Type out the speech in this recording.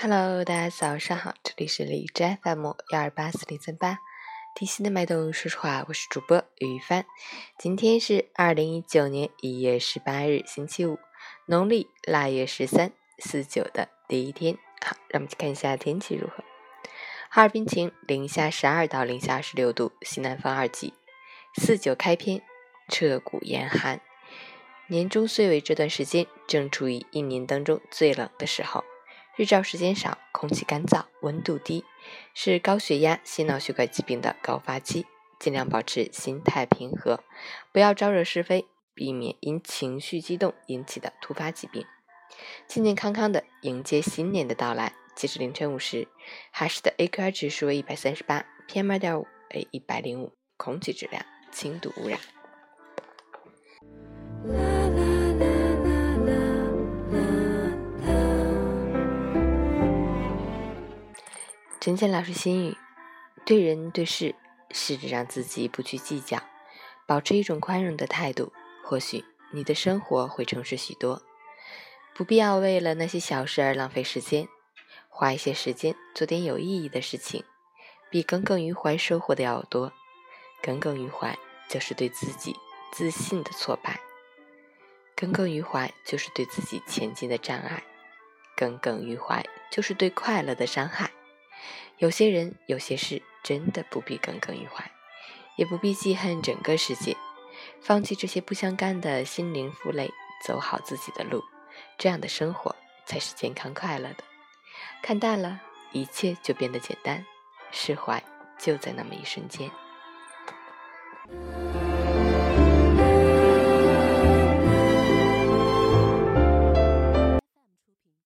Hello， 大家早上好，这里是理智 FM1284038， 听心的脉动，说实话，我是主播于帆。今天是2019年1月18日，星期五，农历腊月13/49的第一天。好，让我们去看一下天气如何。哈尔滨晴，零下12到零下26度，西南风2级。49开篇，彻骨严寒。年终岁尾这段时间，正处于一年当中最冷的时候。日照时间少，空气干燥，温度低，是高血压、心脑血管疾病的高发期。尽量保持心态平和，不要招惹是非，避免因情绪激动引起的突发疾病。健健康康的迎接新年的到来。截至凌晨5时，哈市的 AQI 指数为 138， PM2.5 为105，空气质量轻度污染。陈倩老师心语：对人对事，试着让自己不去计较，保持一种宽容的态度，或许你的生活会充实许多。不必要为了那些小事而浪费时间，花一些时间做点有意义的事情，比耿耿于怀收获的要多。耿耿于怀就是对自己自信的挫败，耿耿于怀就是对自己前进的障碍，耿耿于怀就是对快乐的伤害。有些人有些事真的不必耿耿于怀，也不必记恨整个世界，放弃这些不相干的心灵负累，走好自己的路，这样的生活才是健康快乐的。看淡了，一切就变得简单，释怀就在那么一瞬间。